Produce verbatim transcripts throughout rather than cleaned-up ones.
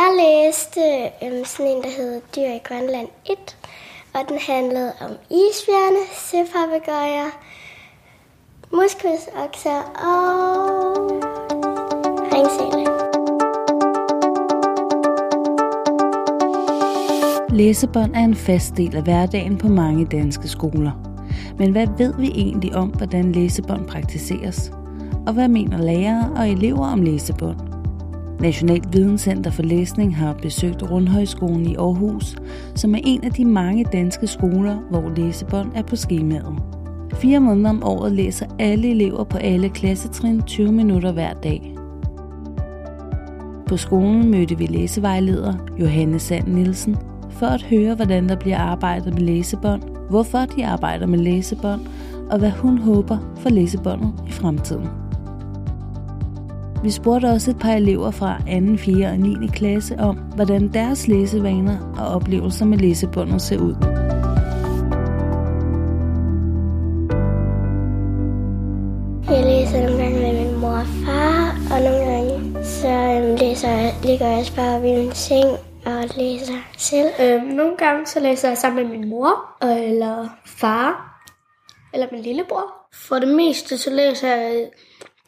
Jeg læste øh, sådan en, der hedder Dyr i Grønland et, og den handlede om isbjørne, søpapegøjer, moskusokser og ringsæler. Læsebånd er en fast del af hverdagen på mange danske skoler. Men hvad ved vi egentlig om, hvordan læsebånd praktiseres? Og hvad mener lærere og elever om læsebånd? Nationalt Videncenter for Læsning har besøgt Rundhøjskolen i Aarhus, som er en af de mange danske skoler, hvor læsebånd er på skemaet. Fire måneder om året læser alle elever på alle klassetrin tyve minutter hver dag. På skolen mødte vi læsevejleder Johanne Sand Nielsen for at høre, hvordan der bliver arbejdet med læsebånd, hvorfor de arbejder med læsebånd, og hvad hun håber for læsebåndet i fremtiden. Vi spurgte også et par elever fra anden, fjerde og niende klasse om, hvordan deres læsevaner og oplevelser med læsebåndet ser ud. Jeg læser nogle gange med min mor og far, og nogle gange så læser jeg, ligger jeg også bare op i min seng og læser selv. Øhm, nogle gange så læser jeg sammen med min mor eller far eller min lillebror. For det meste så læser jeg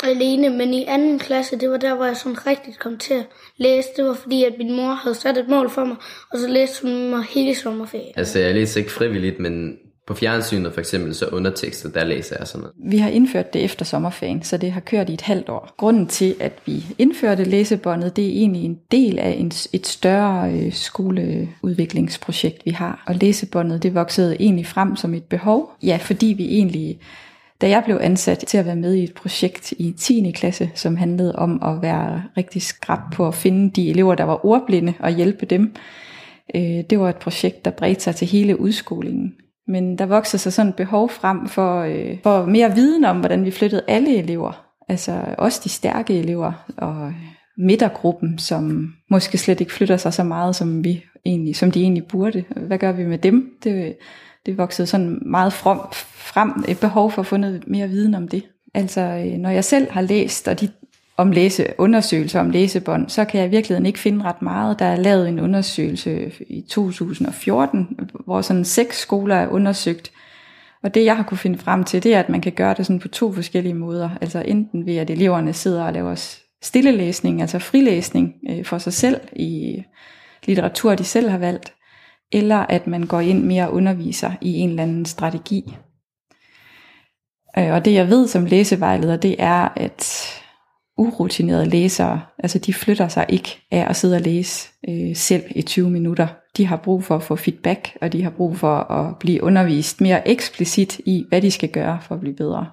alene, men i anden klasse, det var der, hvor jeg sådan rigtigt kom til at læse. Det var fordi, at min mor havde sat et mål for mig, og så læste hun mig hele sommerferien. Altså, jeg læser ikke frivilligt, men på fjernsynet for eksempel, så undertekster, der læser jeg sådan noget. Vi har indført det efter sommerferien, så det har kørt i et halvt år. Grunden til, at vi indførte læsebåndet, det er egentlig en del af en, et større skoleudviklingsprojekt, vi har. Og læsebåndet, det voksede egentlig frem som et behov. Ja, fordi vi egentlig... Da jeg blev ansat til at være med i et projekt i tiende klasse, som handlede om at være rigtig skrap på at finde de elever, der var ordblinde, og hjælpe dem. Det var et projekt, der bredte sig til hele udskolingen. Men der voksede sig sådan et behov frem for, for mere viden om, hvordan vi flyttede alle elever. Altså også de stærke elever og midtergruppen, som måske slet ikke flytter sig så meget, som, vi egentlig, som de egentlig burde. Hvad gør vi med dem? Det Det voksede sådan meget frem, frem et behov for at få noget mere viden om det. Altså, når jeg selv har læst og de, om læseundersøgelser om læsebånd, så kan jeg i virkeligheden ikke finde ret meget. Der er lavet en undersøgelse i to tusind og fjorten, hvor sådan seks skoler er undersøgt. Og det, jeg har kunne finde frem til, det er, at man kan gøre det sådan på to forskellige måder. Altså enten ved, at eleverne sidder og laver stille læsning, altså frilæsning for sig selv i litteratur, de selv har valgt. Eller at man går ind mere og underviser i en eller anden strategi. Og det jeg ved som læsevejleder, det er, at urutinerede læsere, altså de flytter sig ikke af at sidde og læse øh, selv i tyve minutter. De har brug for at få feedback, og de har brug for at blive undervist mere eksplicit i, hvad de skal gøre for at blive bedre.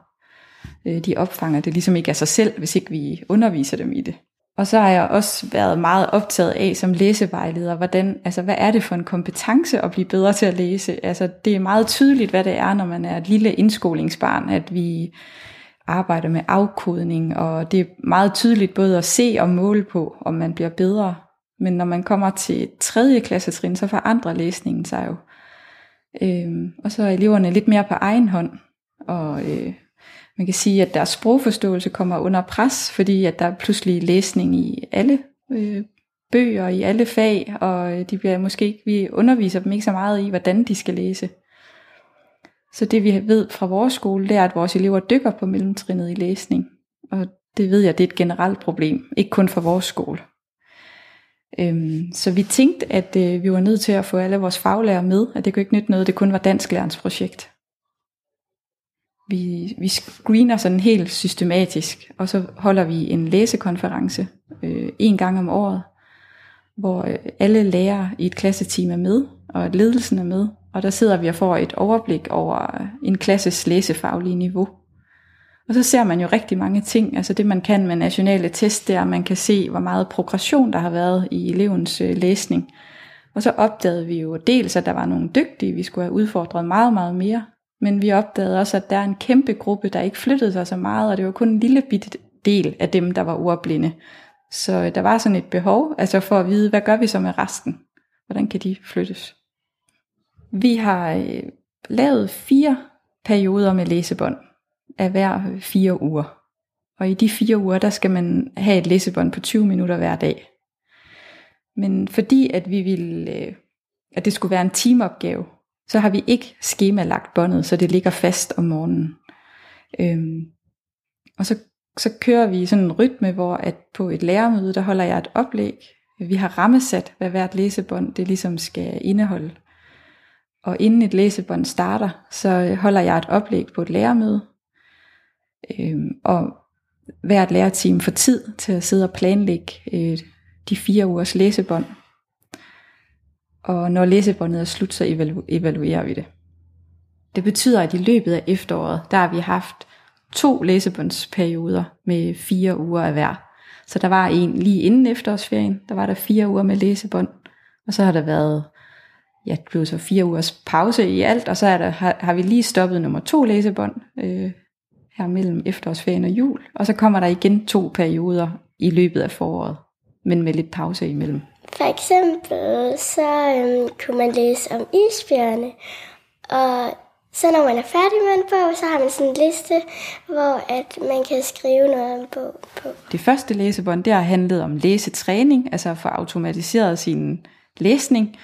De opfanger det ligesom ikke af sig selv, hvis ikke vi underviser dem i det. Og så har jeg også været meget optaget af som læsevejleder, hvordan, altså hvad er det for en kompetence at blive bedre til at læse? Altså det er meget tydeligt, hvad det er, når man er et lille indskolingsbarn, at vi arbejder med afkodning, og det er meget tydeligt både at se og måle på, om man bliver bedre. Men når man kommer til tredje klassetrin, så forandrer læsningen sig jo. Øhm, og så er eleverne lidt mere på egen hånd, og... Øh, Man kan sige, at deres sprogforståelse kommer under pres, fordi at der er pludselig læsning i alle øh, bøger, i alle fag, og de bliver måske ikke, vi underviser dem ikke så meget i, hvordan de skal læse. Så det vi ved fra vores skole, det er, at vores elever dykker på mellemtrinnet i læsning. Og det ved jeg, det er et generelt problem, ikke kun for vores skole. Øhm, så vi tænkte, at øh, vi var nødt til at få alle vores faglærere med, at det kunne ikke nytte noget, det kun var dansklærerens projekt. Vi, vi screener sådan helt systematisk, og så holder vi en læsekonference øh, en gang om året, hvor alle lærere i et klasseteam er med, og ledelsen er med, og der sidder vi og får et overblik over en klasses læsefaglige niveau. Og så ser man jo rigtig mange ting, altså det man kan med nationale test, der man kan se, hvor meget progression der har været i elevens øh, læsning. Og så opdagede vi jo dels, at der var nogle dygtige, vi skulle have udfordret meget, meget mere, men vi opdagede også, at der er en kæmpe gruppe, der ikke flyttede sig så meget, og det var kun en lille bitte del af dem, der var ordblinde. Så der var sådan et behov, altså for at vide, hvad gør vi så med resten? Hvordan kan de flyttes? Vi har lavet fire perioder med læsebånd af hver fire uger. Og i de fire uger, der skal man have et læsebånd på tyve minutter hver dag. Men fordi at vi ville, øh, at det skulle være en teamopgave, så har vi ikke skemalagt båndet, så det ligger fast om morgenen. Øhm, og så, så kører vi sådan en rytme, hvor at på et lærermøde, der holder jeg et oplæg. Vi har rammesat, hvad hvert læsebånd det ligesom skal indeholde. Og inden et læsebånd starter, så holder jeg et oplæg på et lærermøde. Øhm, og hvert lærerteam får tid til at sidde og planlægge øh, de fire ugers læsebånd. Og når læsebåndet er slut, så evalu- evaluerer vi det. Det betyder, at i løbet af efteråret, der har vi haft to læsebåndsperioder med fire uger af hver. Så der var en lige inden efterårsferien, der var der fire uger med læsebånd. Og så har der været, ja, det blev så fire ugers pause i alt, og så er der, har, har vi lige stoppet nummer to læsebånd øh, her mellem efterårsferien og jul. Og så kommer der igen to perioder i løbet af foråret, men med lidt pause imellem. For eksempel så øhm, kunne man læse om isbjørne, og så når man er færdig med en bog, så har man sådan en liste, hvor at man kan skrive noget om bog på. Det første læsebånd, det har handlet om læsetræning, altså at få automatiseret sin læsning.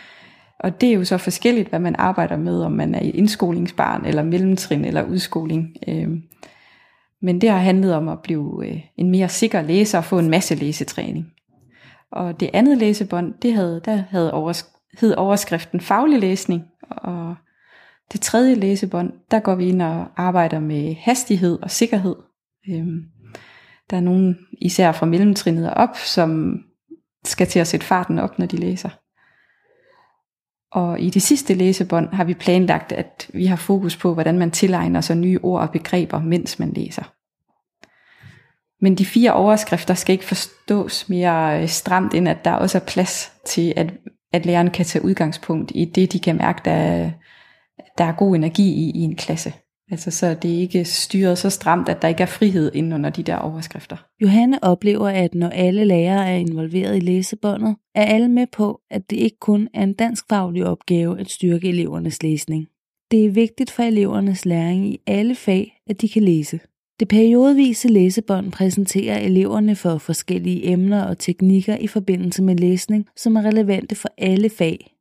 Og det er jo så forskelligt, hvad man arbejder med, om man er i indskolingsbarn, eller mellemtrin, eller udskoling. Men det har handlet om at blive en mere sikker læser og få en masse læsetræning. Og det andet læsebånd, det havde, der havde oversk- hed overskriften faglig læsning. Og det tredje læsebånd, der går vi ind og arbejder med hastighed og sikkerhed. Øhm, der er nogen, især fra mellemtrinnet op, som skal til at sætte farten op, når de læser. Og i det sidste læsebånd har vi planlagt, at vi har fokus på, hvordan man tilegner sig nye ord og begreber, mens man læser. Men de fire overskrifter skal ikke forstås mere stramt, end at der også er plads til, at, at læreren kan tage udgangspunkt i det, de kan mærke, der, der er god energi i, i en klasse. Altså så det er ikke styret så stramt, at der ikke er frihed inden under de der overskrifter. Johanne oplever, at når alle lærere er involveret i læsebåndet, er alle med på, at det ikke kun er en danskfaglig opgave at styrke elevernes læsning. Det er vigtigt for elevernes læring i alle fag, at de kan læse. Det periodevise læsebånd præsenterer eleverne for forskellige emner og teknikker i forbindelse med læsning, som er relevante for alle fag.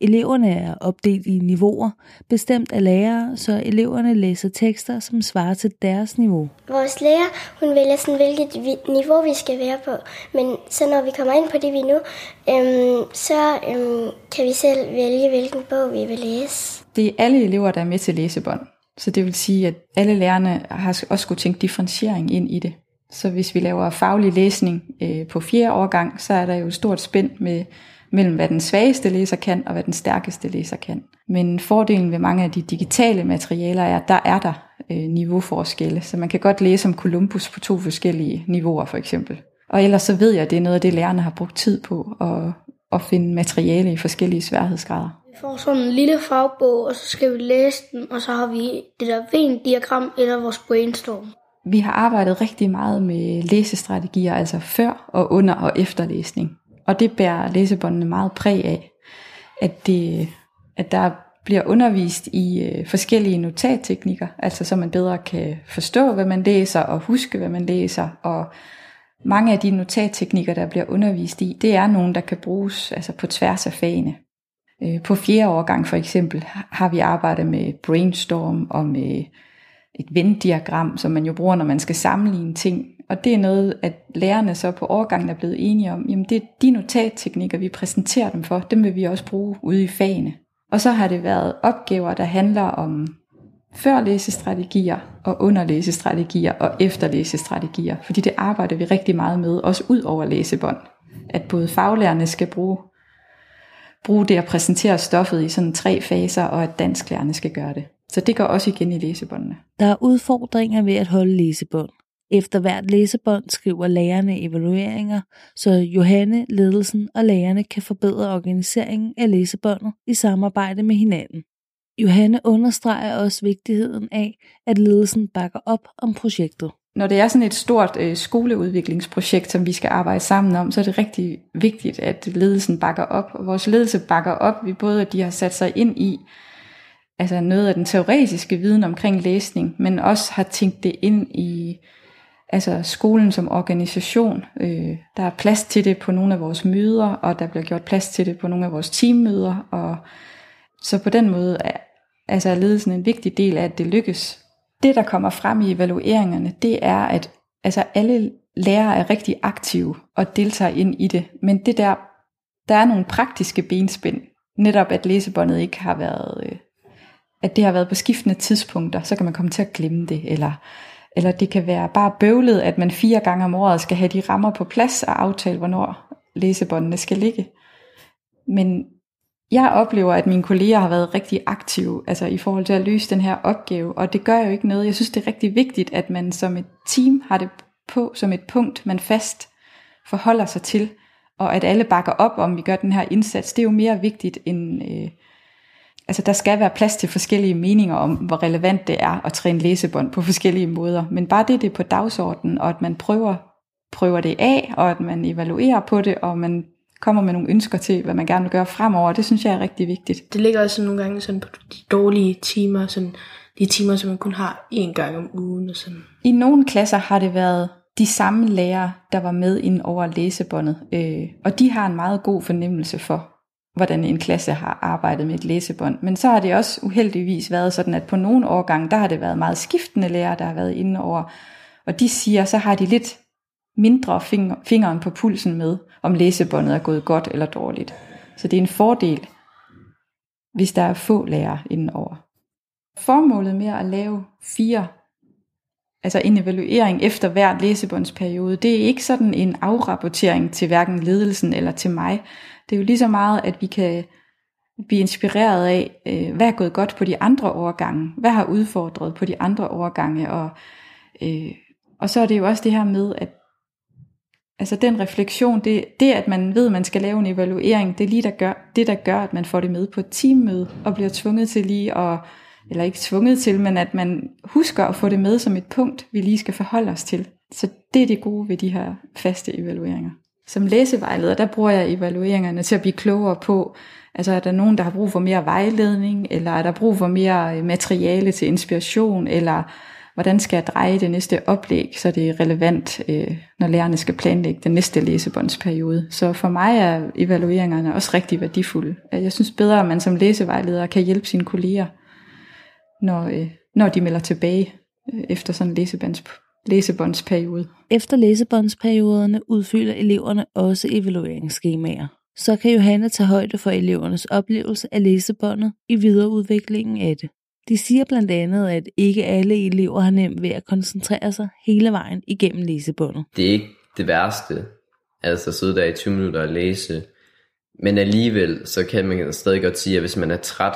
Eleverne er opdelt i niveauer, bestemt af lærere, så eleverne læser tekster, som svarer til deres niveau. Vores lærer, hun vælger sådan, hvilket niveau vi skal være på, men så når vi kommer ind på det, vi nu, øhm, så øhm, kan vi selv vælge, hvilken bog vi vil læse. Det er alle elever, der er med til læsebånd. Så det vil sige, at alle lærerne har også skulle tænke differentiering ind i det. Så hvis vi laver faglig læsning øh, på fjerde årgang, så er der jo stort spænd med, mellem, hvad den svageste læser kan, og hvad den stærkeste læser kan. Men fordelen ved mange af de digitale materialer er, at der er der øh, niveauforskelle. Så man kan godt læse om Columbus på to forskellige niveauer, for eksempel. Og ellers så ved jeg, at det er noget af det, lærerne har brugt tid på, at, at finde materiale i forskellige sværhedsgrader. Vi får sådan en lille fagbog, og så skal vi læse den, og så har vi det der Venn-diagram eller vores brainstorm. Vi har arbejdet rigtig meget med læsestrategier, altså før og under og efterlæsning. Og det bærer læsebåndene meget præg af, at, det, at der bliver undervist i forskellige notatteknikker, altså så man bedre kan forstå, hvad man læser og huske, hvad man læser. Og mange af de notatteknikker, der bliver undervist i, det er nogle, der kan bruges altså på tværs af fagene. På fjerde årgang for eksempel har vi arbejdet med brainstorm og med et Venn-diagram, som man jo bruger, når man skal sammenligne ting. Og det er noget, at lærerne så på årgangen er blevet enige om, jamen det er de notatteknikker, vi præsenterer dem for, dem vil vi også bruge ude i fagene. Og så har det været opgaver, der handler om førlæsestrategier og underlæsestrategier og efterlæsestrategier, fordi det arbejder vi rigtig meget med, også ud over læsebånd. At både faglærerne skal bruge Brug det at præsentere stoffet i sådan tre faser, og at dansklærerne skal gøre det. Så det går også igen i læsebåndene. Der er udfordringer ved at holde læsebånd. Efter hvert læsebånd skriver lærerne evalueringer, så Johanne, ledelsen og lærerne kan forbedre organiseringen af læsebåndet i samarbejde med hinanden. Johanne understreger også vigtigheden af, at ledelsen bakker op om projektet. Når det er sådan et stort øh, skoleudviklingsprojekt, som vi skal arbejde sammen om, så er det rigtig vigtigt, at ledelsen bakker op. Og vores ledelse bakker op, vi både at de har sat sig ind i altså noget af den teoretiske viden omkring læsning, men også har tænkt det ind i altså skolen som organisation. Øh, der er plads til det på nogle af vores møder, og der bliver gjort plads til det på nogle af vores teammøder. Og så på den måde er, altså er ledelsen en vigtig del af, at det lykkes. Det, der kommer frem i evalueringerne, det er, at altså alle lærere er rigtig aktive og deltager ind i det. Men det der, der er nogle praktiske benspænd. Netop at læsebåndet ikke har været, øh, at det har været på skiftende tidspunkter, så kan man komme til at glemme det. Eller, eller det kan være bare bøvlet, at man fire gange om året skal have de rammer på plads og aftale, hvornår læsebåndene skal ligge. Men jeg oplever, at mine kolleger har været rigtig aktive altså i forhold til at løse den her opgave, og det gør jo ikke noget. Jeg synes, det er rigtig vigtigt, at man som et team har det på som et punkt, man fast forholder sig til, og at alle bakker op om, vi gør den her indsats. Det er jo mere vigtigt end... Øh, altså der skal være plads til forskellige meninger om, hvor relevant det er at træne læsebånd på forskellige måder, men bare det, det er på dagsordenen, og at man prøver, prøver det af, og at man evaluerer på det, og man... kommer med nogle ønsker til, hvad man gerne vil gøre fremover. Det synes jeg er rigtig vigtigt. Det ligger også nogle gange sådan på de dårlige timer, sådan de timer, som man kun har én gang om ugen. Og sådan. I nogle klasser har det været de samme lærere, der var med ind over læsebåndet. Øh, og de har en meget god fornemmelse for, hvordan en klasse har arbejdet med et læsebånd. Men så har det også uheldigvis været sådan, at på nogle årgange, der har det været meget skiftende lærere, der har været inde over. Og de siger, så har de lidt... mindre fingeren på pulsen med, om læsebåndet er gået godt eller dårligt. Så det er en fordel, hvis der er få lærere indenover. Formålet med at lave fire, altså en evaluering efter hver læsebåndsperiode, det er ikke sådan en afrapportering til hverken ledelsen eller til mig. Det er jo lige så meget, at vi kan blive inspireret af, hvad er gået godt på de andre årgange, hvad har udfordret på de andre årgange, og, øh, og så er det jo også det her med, at altså den refleksion, det, det at man ved, at man skal lave en evaluering, det er lige der gør, det der gør, at man får det med på et teammøde, og bliver tvunget til lige, at, eller ikke tvunget til, men at man husker at få det med som et punkt, vi lige skal forholde os til. Så det er det gode ved de her faste evalueringer. Som læsevejleder, der bruger jeg evalueringerne til at blive klogere på, altså er der nogen, der har brug for mere vejledning, eller er der brug for mere materiale til inspiration, eller... hvordan skal jeg dreje det næste oplæg, så det er relevant, når lærerne skal planlægge den næste læsebåndsperiode. Så for mig er evalueringerne også rigtig værdifulde. Jeg synes bedre, at man som læsevejleder kan hjælpe sine kolleger, når, når de melder tilbage efter sådan en læsebåndsperiode. Efter læsebåndsperioderne udfylder eleverne også evalueringsskemaer. Så kan Johanne tage højde for elevernes oplevelse af læsebåndet i videreudviklingen af det. De siger blandt andet, at ikke alle elever har nemt ved at koncentrere sig hele vejen igennem læsebåndet. Det er ikke det værste, altså at sidde der i tyve minutter og læse, men alligevel så kan man stadig godt sige, at hvis man er træt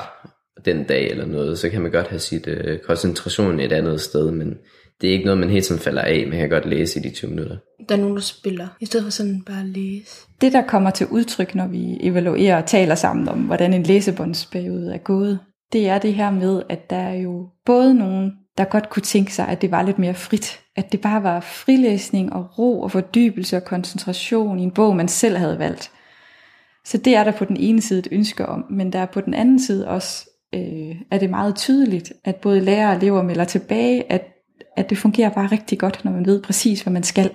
den dag eller noget, så kan man godt have sit øh, koncentration et andet sted, men det er ikke noget, man helt sådan falder af, man kan godt læse i de tyve minutter. Der er nogen, der spiller, i stedet for sådan bare at læse. Det, der kommer til udtryk, når vi evaluerer og taler sammen om, hvordan en læsebåndsperiode er gået, det er det her med, at der er jo både nogen, der godt kunne tænke sig, at det var lidt mere frit. At det bare var frilæsning og ro og fordybelse og koncentration i en bog, man selv havde valgt. Så det er der på den ene side et ønske om, men der er på den anden side også, øh, er det meget tydeligt, at både lærere og elever melder tilbage, at, at det fungerer bare rigtig godt, når man ved præcis, hvad man skal.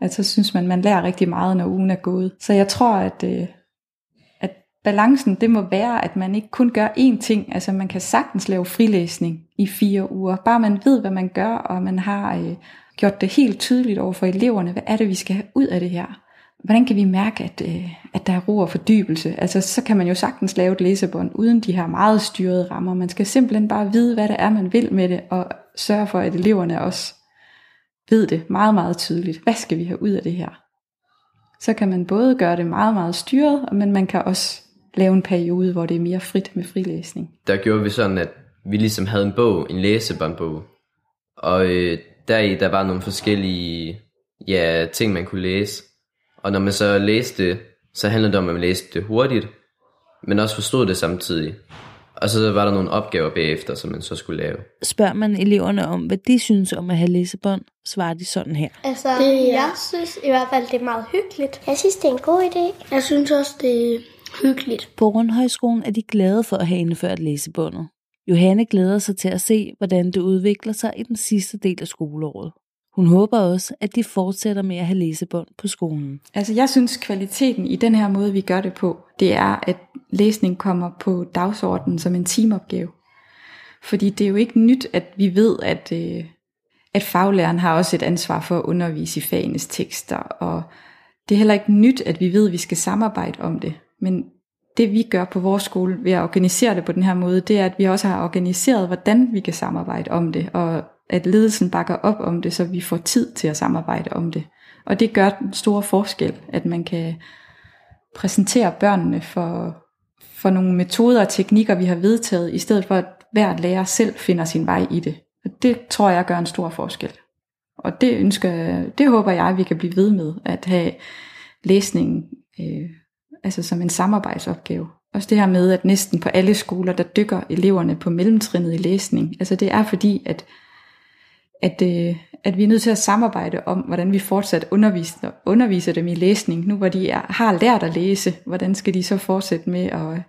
At så synes man, man lærer rigtig meget, når ugen er gået. Så jeg tror, at... Øh, balancen, det må være, at man ikke kun gør én ting, altså man kan sagtens lave frilæsning i fire uger, bare man ved, hvad man gør, og man har øh, gjort det helt tydeligt over for eleverne, hvad er det, vi skal have ud af det her? Hvordan kan vi mærke, at, øh, at der er ro og fordybelse? Altså så kan man jo sagtens lave et læsebånd uden de her meget styrede rammer, man skal simpelthen bare vide, hvad det er, man vil med det, og sørge for, at eleverne også ved det meget, meget tydeligt. Hvad skal vi have ud af det her? Så kan man både gøre det meget, meget styret, men man kan også lave en periode, hvor det er mere frit med frilæsning. Der gjorde vi sådan, at vi ligesom havde en bog, en læsebåndbog, og øh, deri der var nogle forskellige ja, ting, man kunne læse. Og når man så læste det, så handlede det om, at man læste det hurtigt, men også forstod det samtidig. Og så var der nogle opgaver bagefter, som man så skulle lave. Spørger man eleverne om, hvad de synes om at have læsebånd, svarer de sådan her. Altså, det, ja. Jeg synes i hvert fald, det er meget hyggeligt. Jeg synes, det er en god idé. Jeg synes også, det er hyggeligt. På Rundhøjskolen er de glade for at have indført læsebåndet. Johanne glæder sig til at se, hvordan det udvikler sig i den sidste del af skoleåret. Hun håber også, at de fortsætter med at have læsebånd på skolen. Altså jeg synes, kvaliteten i den her måde, vi gør det på, det er, at læsning kommer på dagsordenen som en teamopgave. Fordi det er jo ikke nyt, at vi ved, at, øh, at faglæreren har også et ansvar for at undervise i fagenes tekster. Og det er heller ikke nyt, at vi ved, at vi skal samarbejde om det. Men det vi gør på vores skole ved at organisere det på den her måde, det er, at vi også har organiseret, hvordan vi kan samarbejde om det. Og at ledelsen bakker op om det, så vi får tid til at samarbejde om det. Og det gør den store forskel, at man kan præsentere børnene for, for nogle metoder og teknikker, vi har vedtaget, i stedet for at hver lærer selv finder sin vej i det. Og det tror jeg gør en stor forskel. Og det ønsker, det håber jeg, at vi kan blive ved med, at have læsningen øh, altså som en samarbejdsopgave. Også det her med, at næsten på alle skoler, der dykker eleverne på mellemtrinnet i læsning. Altså det er fordi, at At, øh, at vi er nødt til at samarbejde om, hvordan vi fortsat underviser, underviser dem i læsning. Nu hvor de er, har lært at læse, hvordan skal de så fortsætte med at,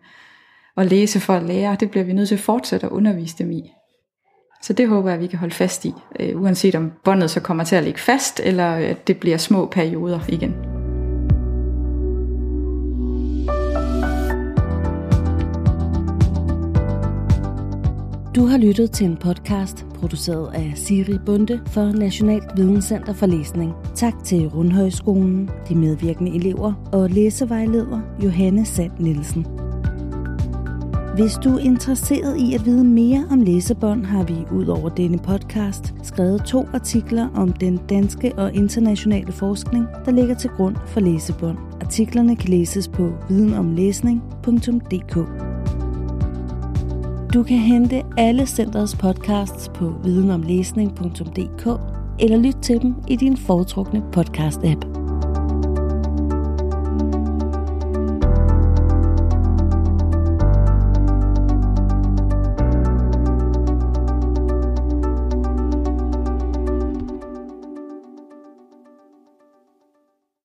at læse for at lære? Det bliver vi nødt til at fortsætte at undervise dem i. Så det håber jeg, at vi kan holde fast i, øh, uanset om båndet så kommer til at ligge fast, eller at det bliver små perioder igen. Du har lyttet til en podcast produceret af Siri Bunde for Nationalt Videncenter for Læsning. Tak til Rundhøjskolen, de medvirkende elever og læsevejleder Johanne Sand Nielsen. Hvis du er interesseret i at vide mere om læsebånd, har vi ud over denne podcast skrevet to artikler om den danske og internationale forskning, der ligger til grund for læsebånd. Artiklerne kan læses på viden om læsning punktum d k. Du kan hente alle centrets podcasts på viden om læsning punktum d k eller lytte til dem i din foretrukne podcast-app.